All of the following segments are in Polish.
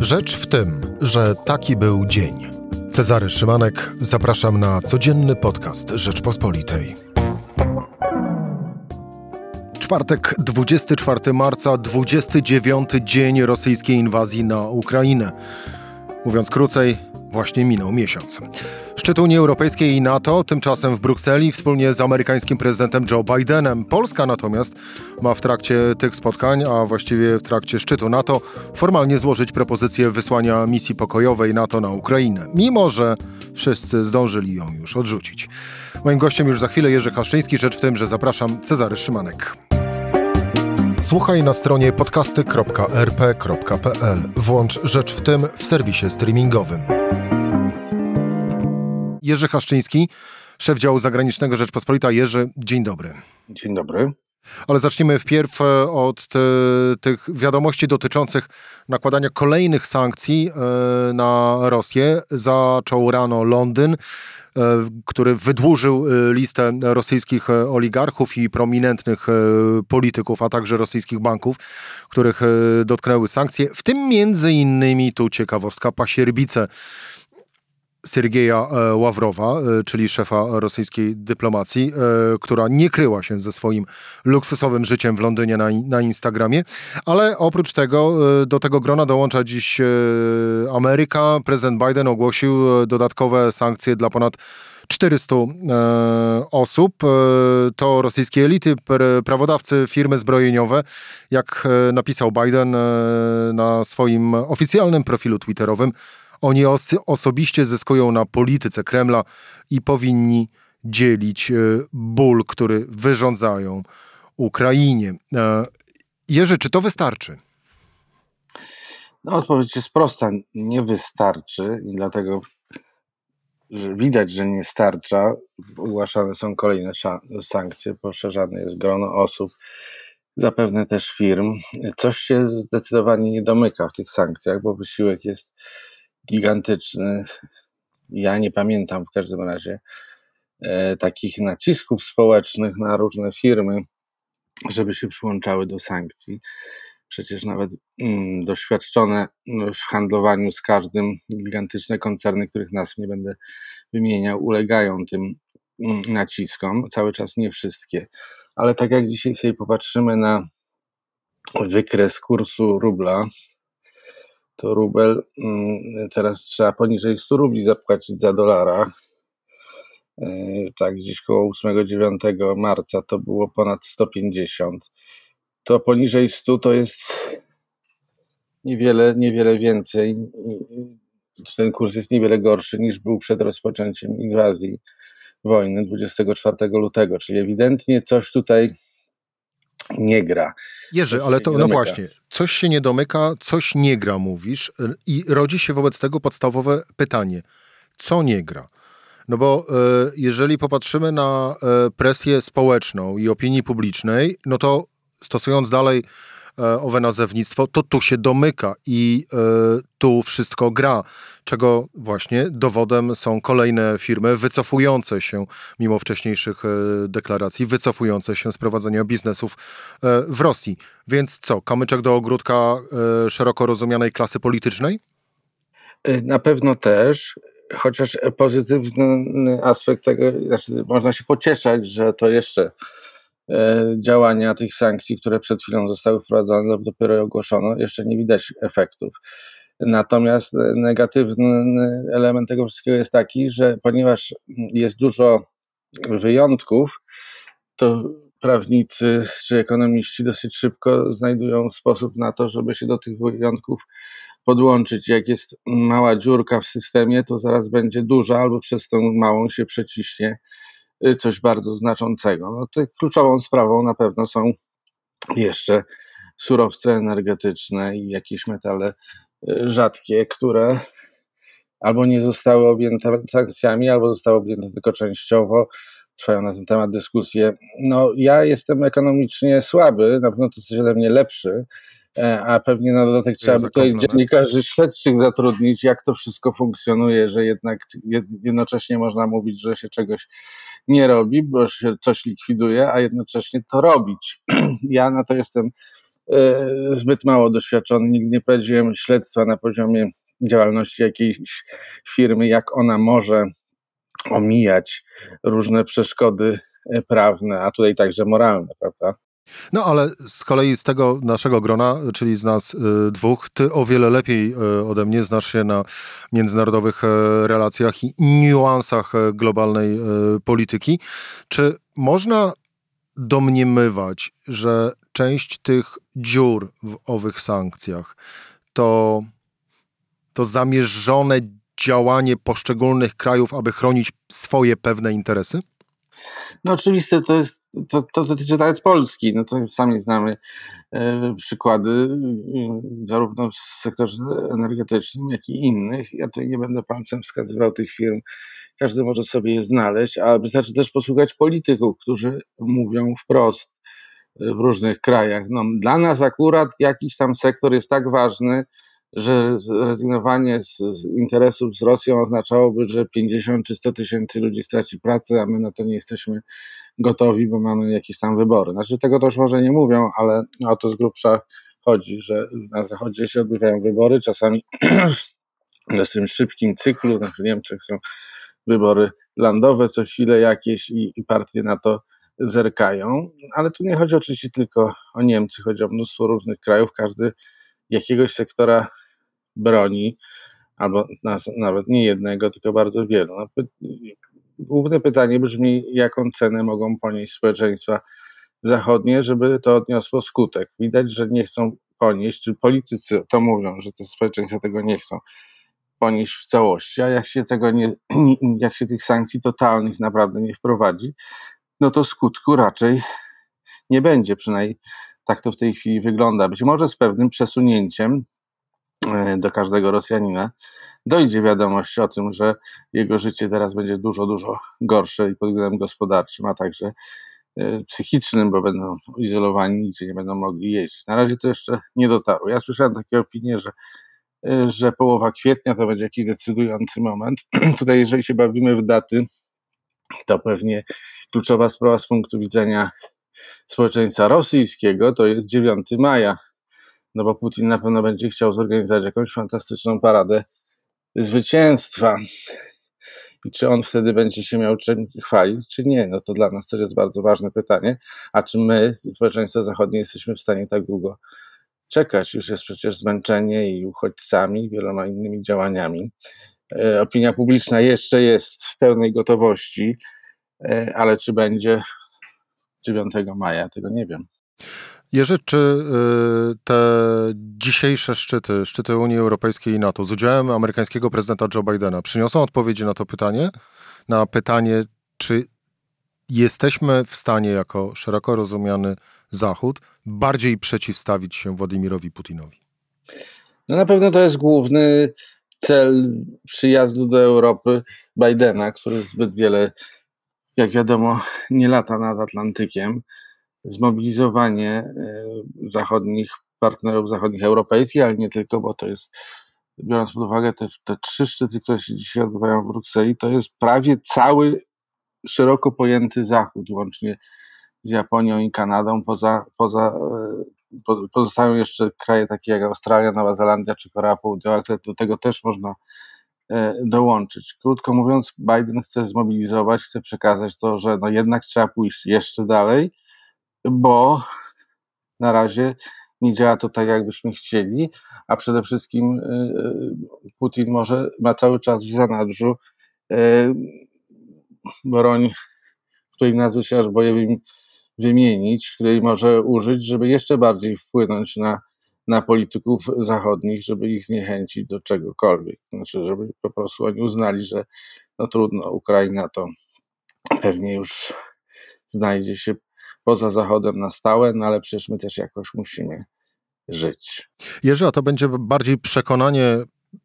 Rzecz w tym, że taki był dzień. Cezary Szymanek, zapraszam na codzienny podcast Rzeczpospolitej. Czwartek, 24 marca, 29 dzień rosyjskiej inwazji na Ukrainę. Mówiąc krócej, właśnie minął miesiąc. Szczyt Unii Europejskiej i NATO, tymczasem w Brukseli wspólnie z amerykańskim prezydentem Joe Bidenem. Polska natomiast ma w trakcie tych spotkań, a właściwie w trakcie szczytu NATO, formalnie złożyć propozycję wysłania misji pokojowej NATO na Ukrainę, mimo że wszyscy zdążyli ją już odrzucić. Moim gościem już za chwilę Jerzy Haszczyński. Rzecz w tym, że zapraszam, Cezary Szymanek. Słuchaj na stronie podcasty.rp.pl. Włącz Rzecz w tym w serwisie streamingowym. Jerzy Haszczyński, szef działu zagranicznego Rzeczpospolita. Jerzy, dzień dobry. Dzień dobry. Ale zaczniemy wpierw od tych wiadomości dotyczących nakładania kolejnych sankcji na Rosję. Zaczął rano Londyn, który wydłużył listę rosyjskich oligarchów i prominentnych polityków, a także rosyjskich banków, których dotknęły sankcje. W tym między innymi, tu ciekawostka, pasierbice Sergieja Ławrowa, czyli szefa rosyjskiej dyplomacji, która nie kryła się ze swoim luksusowym życiem w Londynie na Instagramie, ale oprócz tego do tego grona dołącza dziś Ameryka. Prezydent Biden ogłosił dodatkowe sankcje dla ponad 400 osób. To rosyjskie elity, prawodawcy, firmy zbrojeniowe. Jak napisał Biden na swoim oficjalnym profilu twitterowym, oni osobiście zyskują na polityce Kremla i powinni dzielić ból, który wyrządzają Ukrainie. Jerzy, czy to wystarczy? No, odpowiedź jest prosta. Nie wystarczy i dlatego, że widać, że nie starcza. Ogłaszane są kolejne sankcje, poszerzane jest grono osób, zapewne też firm. Coś się zdecydowanie nie domyka w tych sankcjach, bo wysiłek jest gigantyczny. Ja nie pamiętam w każdym razie takich nacisków społecznych na różne firmy, żeby się przyłączały do sankcji. Przecież nawet doświadczone w handlowaniu z każdym gigantyczne koncerny, których nazw nie będę wymieniał, ulegają tym naciskom. Cały czas nie wszystkie. Ale tak jak dzisiaj sobie popatrzymy na wykres kursu rubla, to rubel teraz trzeba poniżej 100 rubli zapłacić za dolara. Tak, gdzieś koło 8-9 marca to było ponad 150. To poniżej 100 to jest niewiele więcej. Ten kurs jest niewiele gorszy niż był przed rozpoczęciem inwazji wojny 24 lutego, czyli ewidentnie coś tutaj nie gra. Jerzy, ale to, no właśnie, coś się nie domyka, coś nie gra, mówisz, i rodzi się wobec tego podstawowe pytanie. Co nie gra? No bo jeżeli popatrzymy na presję społeczną i opinii publicznej, no to stosując dalej owe nazewnictwo, to tu się domyka i tu wszystko gra, czego właśnie dowodem są kolejne firmy wycofujące się, mimo wcześniejszych deklaracji, wycofujące się z prowadzenia biznesów w Rosji. Więc co, kamyczek do ogródka szeroko rozumianej klasy politycznej? Na pewno też, chociaż pozytywny aspekt tego, znaczy można się pocieszać, że to jeszcze działania tych sankcji, które przed chwilą zostały wprowadzone, dopiero ogłoszono, jeszcze nie widać efektów. Natomiast negatywny element tego wszystkiego jest taki, że ponieważ jest dużo wyjątków, to prawnicy czy ekonomiści dosyć szybko znajdują sposób na to, żeby się do tych wyjątków podłączyć. Jak jest mała dziurka w systemie, to zaraz będzie duża albo przez tą małą się przeciśnie coś bardzo znaczącego. No to kluczową sprawą na pewno są jeszcze surowce energetyczne i jakieś metale rzadkie, które albo nie zostały objęte sankcjami, albo zostały objęte tylko częściowo. Trwają na ten temat dyskusje. No ja jestem ekonomicznie słaby, na pewno to coś ode mnie lepszy, a pewnie na dodatek trzeba by tutaj dziennikarzy śledczych zatrudnić, jak to wszystko funkcjonuje, że jednak jednocześnie można mówić, że się czegoś nie robi, bo się coś likwiduje, a jednocześnie to robić. Ja na to jestem zbyt mało doświadczony, nigdy nie prowadziłem śledztwa na poziomie działalności jakiejś firmy, jak ona może omijać różne przeszkody prawne, a tutaj także moralne, prawda? No ale z kolei z tego naszego grona, czyli z nas dwóch, ty o wiele lepiej ode mnie znasz się na międzynarodowych relacjach i niuansach globalnej polityki. Czy można domniemywać, że część tych dziur w owych sankcjach to zamierzone działanie poszczególnych krajów, aby chronić swoje pewne interesy? No oczywiście, to dotyczy nawet Polski. No to sami znamy przykłady zarówno w sektorze energetycznym, jak i innych. Ja tutaj nie będę palcem wskazywał tych firm. Każdy może sobie je znaleźć, a wystarczy też posłuchać polityków, którzy mówią wprost w różnych krajach. No, dla nas akurat jakiś tam sektor jest tak ważny, że rezygnowanie z interesów z Rosją oznaczałoby, że 50 czy 100 tysięcy ludzi straci pracę, a my na to nie jesteśmy gotowi, bo mamy jakieś tam wybory. Znaczy tego też może nie mówią, ale o to z grubsza chodzi, że na Zachodzie się odbywają wybory, czasami w tym szybkim cyklu, na przykład w Niemczech są wybory landowe, co chwilę jakieś i partie na to zerkają, ale tu nie chodzi oczywiście tylko o Niemcy, chodzi o mnóstwo różnych krajów, każdy jakiegoś sektora broni, albo nawet nie jednego, tylko bardzo wielu. Główne pytanie brzmi, jaką cenę mogą ponieść społeczeństwa zachodnie, żeby to odniosło skutek. Widać, że nie chcą ponieść, czy politycy to mówią, że te społeczeństwa tego nie chcą ponieść w całości, a jak się tych sankcji totalnych naprawdę nie wprowadzi, no to skutku raczej nie będzie, przynajmniej tak to w tej chwili wygląda. Być może z pewnym przesunięciem do każdego Rosjanina dojdzie wiadomość o tym, że jego życie teraz będzie dużo, dużo gorsze i pod względem gospodarczym, a także psychicznym, bo będą izolowani, nigdzie nie będą mogli jeździć. Na razie to jeszcze nie dotarło. Ja słyszałem takie opinie, że połowa kwietnia to będzie jakiś decydujący moment. Tutaj jeżeli się bawimy w daty, to pewnie kluczowa sprawa z punktu widzenia społeczeństwa rosyjskiego to jest 9 maja, no bo Putin na pewno będzie chciał zorganizować jakąś fantastyczną paradę zwycięstwa. I czy on wtedy będzie się miał czym chwalić, czy nie? No to dla nas też jest bardzo ważne pytanie. A czy my, społeczeństwo zachodnie, jesteśmy w stanie tak długo czekać? Już jest przecież zmęczenie i uchodźcami, i wieloma innymi działaniami. Opinia publiczna jeszcze jest w pełnej gotowości, ale czy będzie 9 maja, tego nie wiem. Jerzy, czy te dzisiejsze szczyty Unii Europejskiej i NATO z udziałem amerykańskiego prezydenta Joe Bidena przyniosą odpowiedzi na to pytanie? Na pytanie, czy jesteśmy w stanie jako szeroko rozumiany Zachód bardziej przeciwstawić się Władimirowi Putinowi? No na pewno to jest główny cel przyjazdu do Europy Bidena, który zbyt wiele, jak wiadomo, nie lata nad Atlantykiem, zmobilizowanie zachodnich partnerów, zachodnich europejskich, ale nie tylko, bo to jest, biorąc pod uwagę te trzy szczyty, które się dzisiaj odbywają w Brukseli, to jest prawie cały szeroko pojęty Zachód, łącznie z Japonią i Kanadą, pozostają jeszcze kraje takie jak Australia, Nowa Zelandia czy Korea Południowa, które do tego też można dołączyć. Krótko mówiąc, Biden chce zmobilizować, chce przekazać to, że no jednak trzeba pójść jeszcze dalej, bo na razie nie działa to tak, jakbyśmy chcieli, a przede wszystkim Putin ma cały czas w zanadrzu broń, której nazwy się aż boję wymienić, której może użyć, żeby jeszcze bardziej wpłynąć na polityków zachodnich, żeby ich zniechęcić do czegokolwiek. Znaczy, żeby po prostu oni uznali, że no trudno, Ukraina to pewnie już znajdzie się poza Zachodem na stałe, no ale przecież my też jakoś musimy żyć. Jerzy, a to będzie bardziej przekonanie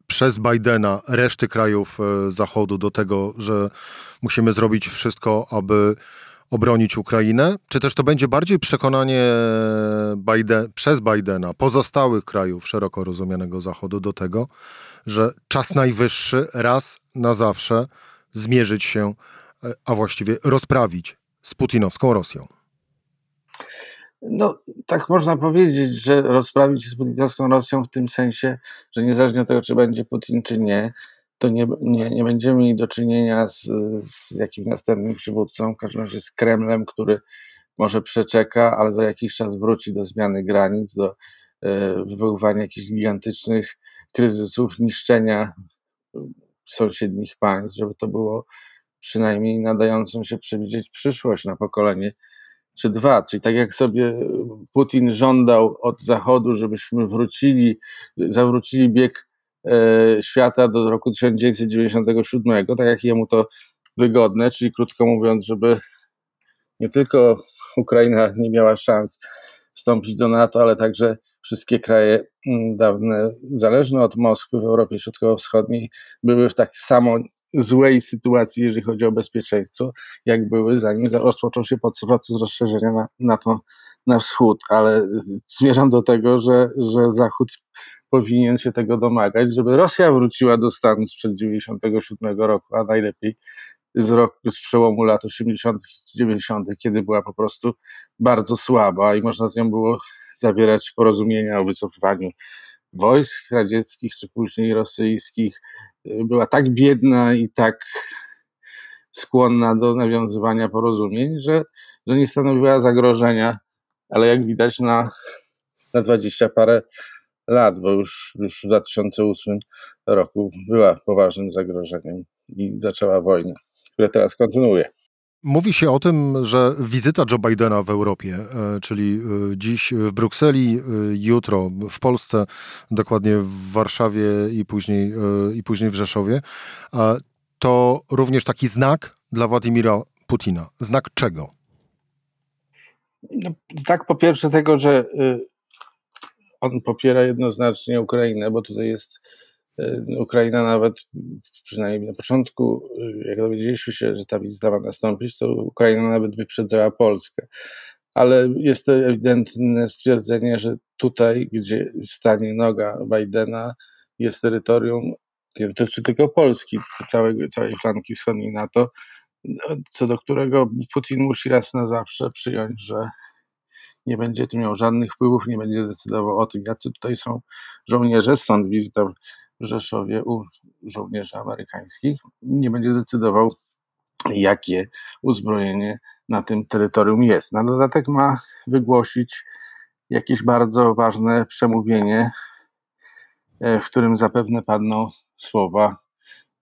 przez Bidena reszty krajów Zachodu do tego, że musimy zrobić wszystko, aby obronić Ukrainę? Czy też to będzie bardziej przekonanie przez Bidena pozostałych krajów szeroko rozumianego Zachodu do tego, że czas najwyższy raz na zawsze zmierzyć się, a właściwie rozprawić z putinowską Rosją? No, tak można powiedzieć, że rozprawić się z putinowską Rosją w tym sensie, że niezależnie od tego, czy będzie Putin, czy nie, to nie będziemy mieli do czynienia z jakimś następnym przywódcą, w każdym razie z Kremlem, który może przeczeka, ale za jakiś czas wróci do zmiany granic, do wywoływania jakichś gigantycznych kryzysów, niszczenia sąsiednich państw, żeby to było przynajmniej nadającą się przewidzieć przyszłość na pokolenie czy dwa. Czyli tak jak sobie Putin żądał od Zachodu, żebyśmy zawrócili bieg świata do roku 1997, tak jak jemu to wygodne, czyli krótko mówiąc, żeby nie tylko Ukraina nie miała szans wstąpić do NATO, ale także wszystkie kraje dawne, zależne od Moskwy w Europie Środkowo-Wschodniej, były w tak samo złej sytuacji, jeżeli chodzi o bezpieczeństwo, jak były, zanim rozpoczął się proces rozszerzenia NATO na wschód. Ale zmierzam do tego, że Zachód powinien się tego domagać, żeby Rosja wróciła do stanu sprzed 1997 roku, a najlepiej z przełomu lat 80. i 90., kiedy była po prostu bardzo słaba i można z nią było zawierać porozumienia o wycofywaniu wojsk radzieckich czy później rosyjskich. Była tak biedna i tak skłonna do nawiązywania porozumień, że nie stanowiła zagrożenia, ale jak widać na 20 parę lat, bo już w 2008 roku była poważnym zagrożeniem i zaczęła wojnę, która teraz kontynuuje. Mówi się o tym, że wizyta Joe Bidena w Europie, czyli dziś w Brukseli, jutro w Polsce, dokładnie w Warszawie i później w Rzeszowie, to również taki znak dla Władimira Putina. Znak czego? No, znak po pierwsze tego, że on popiera jednoznacznie Ukrainę, bo tutaj jest Ukraina nawet, przynajmniej na początku, jak dowiedzieliśmy się, że ta wizyta ma nastąpić, to Ukraina nawet wyprzedzała Polskę. Ale jest to ewidentne stwierdzenie, że tutaj, gdzie stanie noga Bidena, jest terytorium, nie dotyczy tylko Polski, całej flanki wschodniej NATO, co do którego Putin musi raz na zawsze przyjąć, że nie będzie tu miał żadnych wpływów, nie będzie decydował o tym, jacy tutaj są żołnierze, stąd wizyta w Rzeszowie u żołnierzy amerykańskich, nie będzie decydował, jakie uzbrojenie na tym terytorium jest. Na dodatek ma wygłosić jakieś bardzo ważne przemówienie, w którym zapewne padną słowa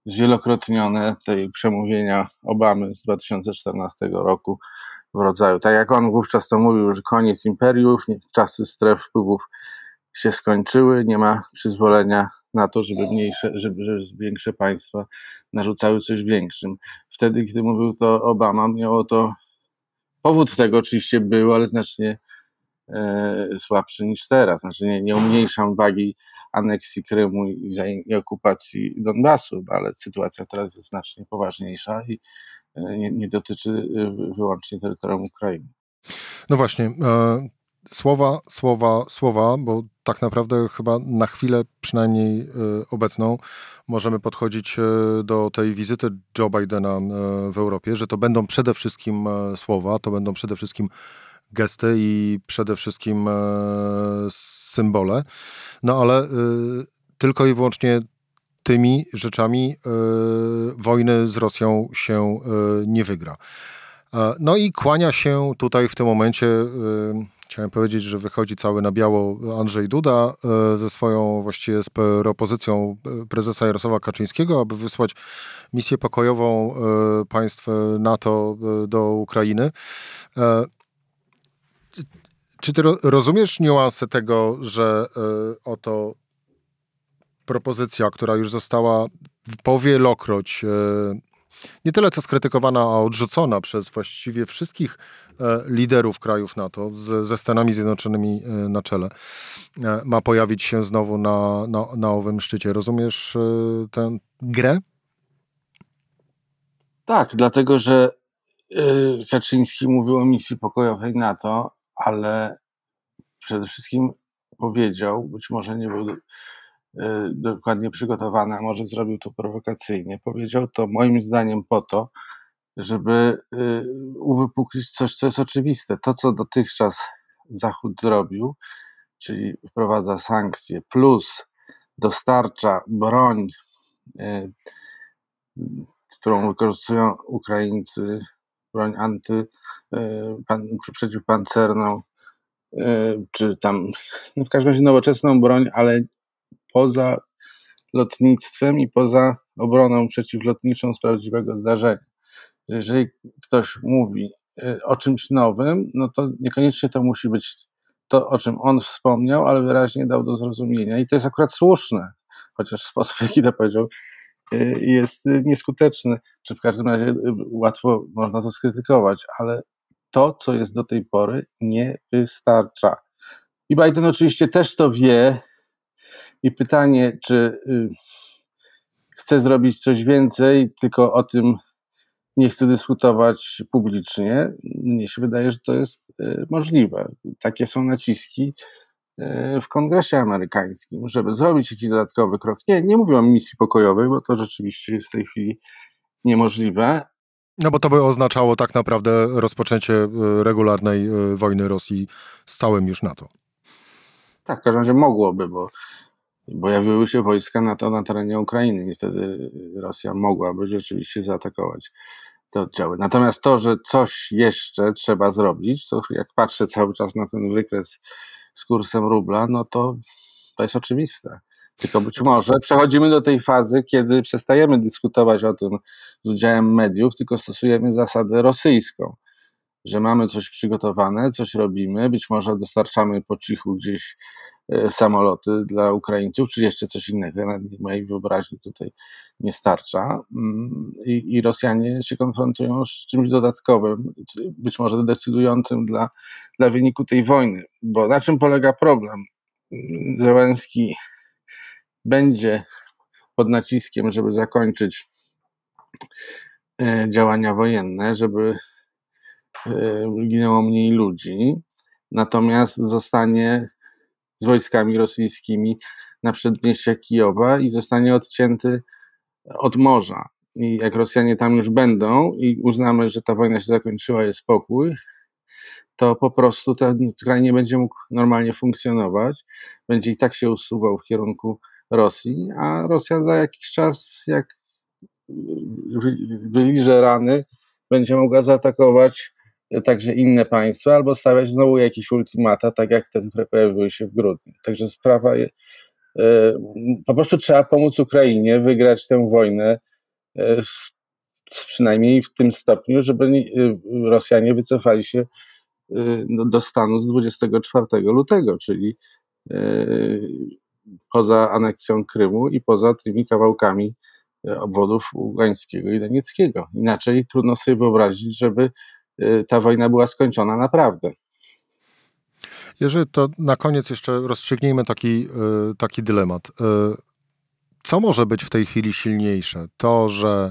zwielokrotnione tej przemówienia Obamy z 2014 roku w rodzaju, tak jak on wówczas to mówił, że koniec imperiów, czasy stref wpływów się skończyły, nie ma przyzwolenia na to, żeby większe państwa narzucały coś większym. Wtedy, gdy mówił to Obama, miało to powód tego oczywiście był, ale znacznie słabszy niż teraz. Znaczy nie umniejszam wagi aneksji Krymu i okupacji Donbasu, ale sytuacja teraz jest znacznie poważniejsza i nie dotyczy wyłącznie terytorium Ukrainy. No właśnie, słowa, bo tak naprawdę chyba na chwilę, przynajmniej obecną, możemy podchodzić do tej wizyty Joe Bidena w Europie, że to będą przede wszystkim słowa, to będą przede wszystkim gesty i przede wszystkim symbole, no ale tylko i wyłącznie tymi rzeczami wojny z Rosją się nie wygra. No i kłania się tutaj w tym momencie, chciałem powiedzieć, że wychodzi cały na biało Andrzej Duda ze swoją właściwie z propozycją prezesa Jarosława Kaczyńskiego, aby wysłać misję pokojową państw NATO do Ukrainy. Czy ty rozumiesz niuanse tego, że oto propozycja, która już została powielokroć nie tyle co skrytykowana, a odrzucona przez właściwie wszystkich liderów krajów NATO ze Stanami Zjednoczonymi na czele, ma pojawić się znowu na owym szczycie. Rozumiesz tę grę? Tak, dlatego że Kaczyński mówił o misji pokojowej NATO, ale przede wszystkim powiedział, być może nie był dokładnie przygotowana, może zrobił to prowokacyjnie. Powiedział to moim zdaniem po to, żeby uwypuklić coś, co jest oczywiste. To, co dotychczas Zachód zrobił, czyli wprowadza sankcje plus dostarcza broń, którą wykorzystują Ukraińcy, broń przeciwpancerną, czy tam w każdym razie nowoczesną broń, ale poza lotnictwem i poza obroną przeciwlotniczą z prawdziwego zdarzenia. Jeżeli ktoś mówi o czymś nowym, no to niekoniecznie to musi być to, o czym on wspomniał, ale wyraźnie dał do zrozumienia i to jest akurat słuszne, chociaż sposób, w jaki to powiedział, jest nieskuteczny, czy w każdym razie łatwo można to skrytykować, ale to, co jest do tej pory, nie wystarcza. I Biden oczywiście też to wie i pytanie, czy chce zrobić coś więcej, tylko o tym nie chce dyskutować publicznie. Mnie się wydaje, że to jest możliwe. Takie są naciski w Kongresie Amerykańskim, żeby zrobić jakiś dodatkowy krok. Nie mówię o misji pokojowej, bo to rzeczywiście jest w tej chwili niemożliwe. No bo to by oznaczało tak naprawdę rozpoczęcie regularnej wojny Rosji z całym już NATO. Tak, w każdym razie mogłoby, bo jawiły się wojska NATO na terenie Ukrainy i wtedy Rosja mogłaby rzeczywiście zaatakować te oddziały. Natomiast to, że coś jeszcze trzeba zrobić, to jak patrzę cały czas na ten wykres z kursem rubla, no to jest oczywiste. Tylko być może przechodzimy do tej fazy, kiedy przestajemy dyskutować o tym z udziałem mediów, tylko stosujemy zasadę rosyjską, że mamy coś przygotowane, coś robimy, być może dostarczamy po cichu gdzieś samoloty dla Ukraińców, czy jeszcze coś innego, na mojej wyobraźni tutaj nie starcza. I Rosjanie się konfrontują z czymś dodatkowym, być może decydującym dla wyniku tej wojny. Bo na czym polega problem? Zełenski będzie pod naciskiem, żeby zakończyć działania wojenne, żeby ginęło mniej ludzi, natomiast zostanie z wojskami rosyjskimi na przedmieściach Kijowa i zostanie odcięty od morza. I jak Rosjanie tam już będą i uznamy, że ta wojna się zakończyła, jest spokój, to po prostu ten kraj nie będzie mógł normalnie funkcjonować, będzie i tak się usuwał w kierunku Rosji, a Rosja za jakiś czas, jak wyliże rany, będzie mogła zaatakować także inne państwa albo stawiać znowu jakieś ultimata, tak jak te, które pojawiły się w grudniu. Także sprawa jest, po prostu trzeba pomóc Ukrainie wygrać tę wojnę przynajmniej w tym stopniu, żeby Rosjanie wycofali się do stanu z 24 lutego, czyli poza aneksją Krymu i poza tymi kawałkami obwodów ługańskiego i donieckiego. Inaczej trudno sobie wyobrazić, żeby ta wojna była skończona naprawdę. Jerzy, to na koniec jeszcze rozstrzygnijmy taki dylemat. Co może być w tej chwili silniejsze? To, że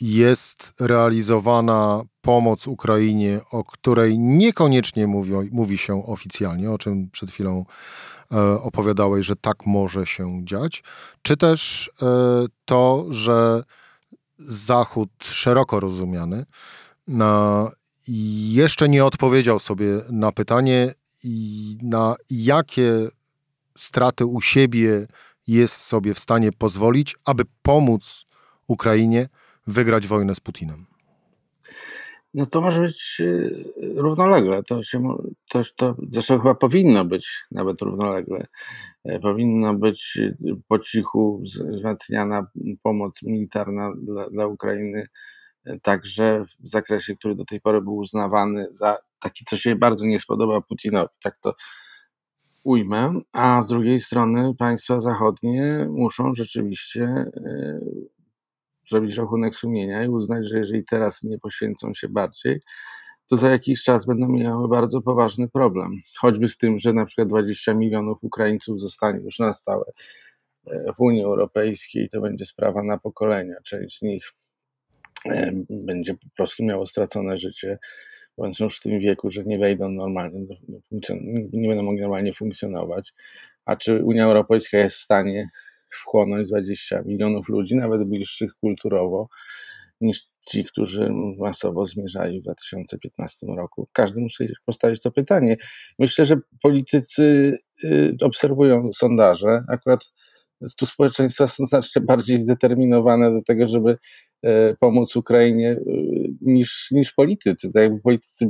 jest realizowana pomoc Ukrainie, o której niekoniecznie mówi się oficjalnie, o czym przed chwilą opowiadałeś, że tak może się dziać, czy też to, że Zachód szeroko rozumiany jeszcze nie odpowiedział sobie na pytanie, na jakie straty u siebie jest sobie w stanie pozwolić, aby pomóc Ukrainie wygrać wojnę z Putinem? No to może być równolegle. To zresztą chyba powinno być nawet równolegle. Powinno być po cichu wzmacniana pomoc militarna dla Ukrainy także w zakresie, który do tej pory był uznawany za taki, co się bardzo nie spodoba Putinowi. Tak to ujmę. A z drugiej strony państwa zachodnie muszą rzeczywiście zrobić rachunek sumienia i uznać, że jeżeli teraz nie poświęcą się bardziej, to za jakiś czas będą miały bardzo poważny problem. Choćby z tym, że na przykład 20 milionów Ukraińców zostanie już na stałe w Unii Europejskiej, to będzie sprawa na pokolenia. Część z nich będzie po prostu miało stracone życie, bądź są już w tym wieku, że nie wejdą normalnie, nie będą mogli normalnie funkcjonować. A czy Unia Europejska jest w stanie wchłonąć 20 milionów ludzi, nawet bliższych kulturowo, niż ci, którzy masowo zmierzali w 2015 roku. Każdy musi postawić to pytanie. Myślę, że politycy obserwują sondaże. Akurat tu społeczeństwa są znacznie bardziej zdeterminowane do tego, żeby pomóc Ukrainie niż politycy. Tak jakby politycy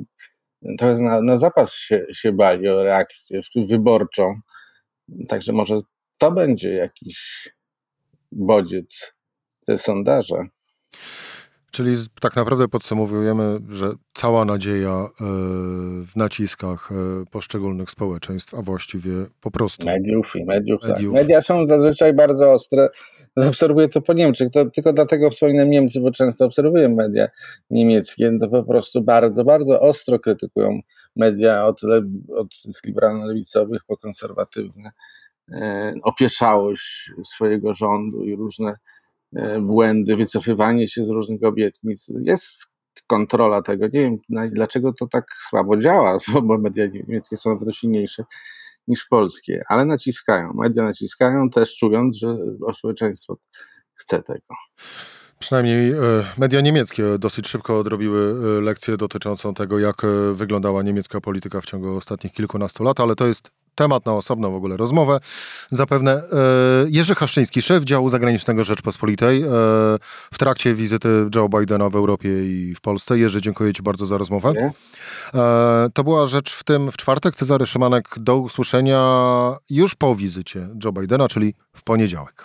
trochę na zapas się bali o reakcję wyborczą. Także może to będzie jakiś bodziec, te sondaże. Czyli tak naprawdę podsumowujemy, że cała nadzieja w naciskach poszczególnych społeczeństw, a właściwie po prostu mediów. Tak. Media są zazwyczaj bardzo ostre. Obserwuję to po Niemczech. To tylko dlatego wspominam Niemcy, bo często obserwuję media niemieckie. To po prostu bardzo, bardzo ostro krytykują media od tych liberalno-lewicowych po konserwatywne. Opieszałość swojego rządu i różne błędy, wycofywanie się z różnych obietnic. Jest kontrola tego. Nie wiem, dlaczego to tak słabo działa, bo media niemieckie są nawet silniejsze niż polskie, ale naciskają. Media naciskają, też czując, że społeczeństwo chce tego. Przynajmniej media niemieckie dosyć szybko odrobiły lekcję dotyczącą tego, jak wyglądała niemiecka polityka w ciągu ostatnich kilkunastu lat, ale to jest temat na osobną w ogóle rozmowę. Zapewne Jerzy Haszczyński, szef działu zagranicznego Rzeczpospolitej w trakcie wizyty Joe Bidena w Europie i w Polsce. Jerzy, dziękuję Ci bardzo za rozmowę. To była Rzecz w Tym w czwartek. Cezary Szymanek, do usłyszenia już po wizycie Joe Bidena, czyli w poniedziałek.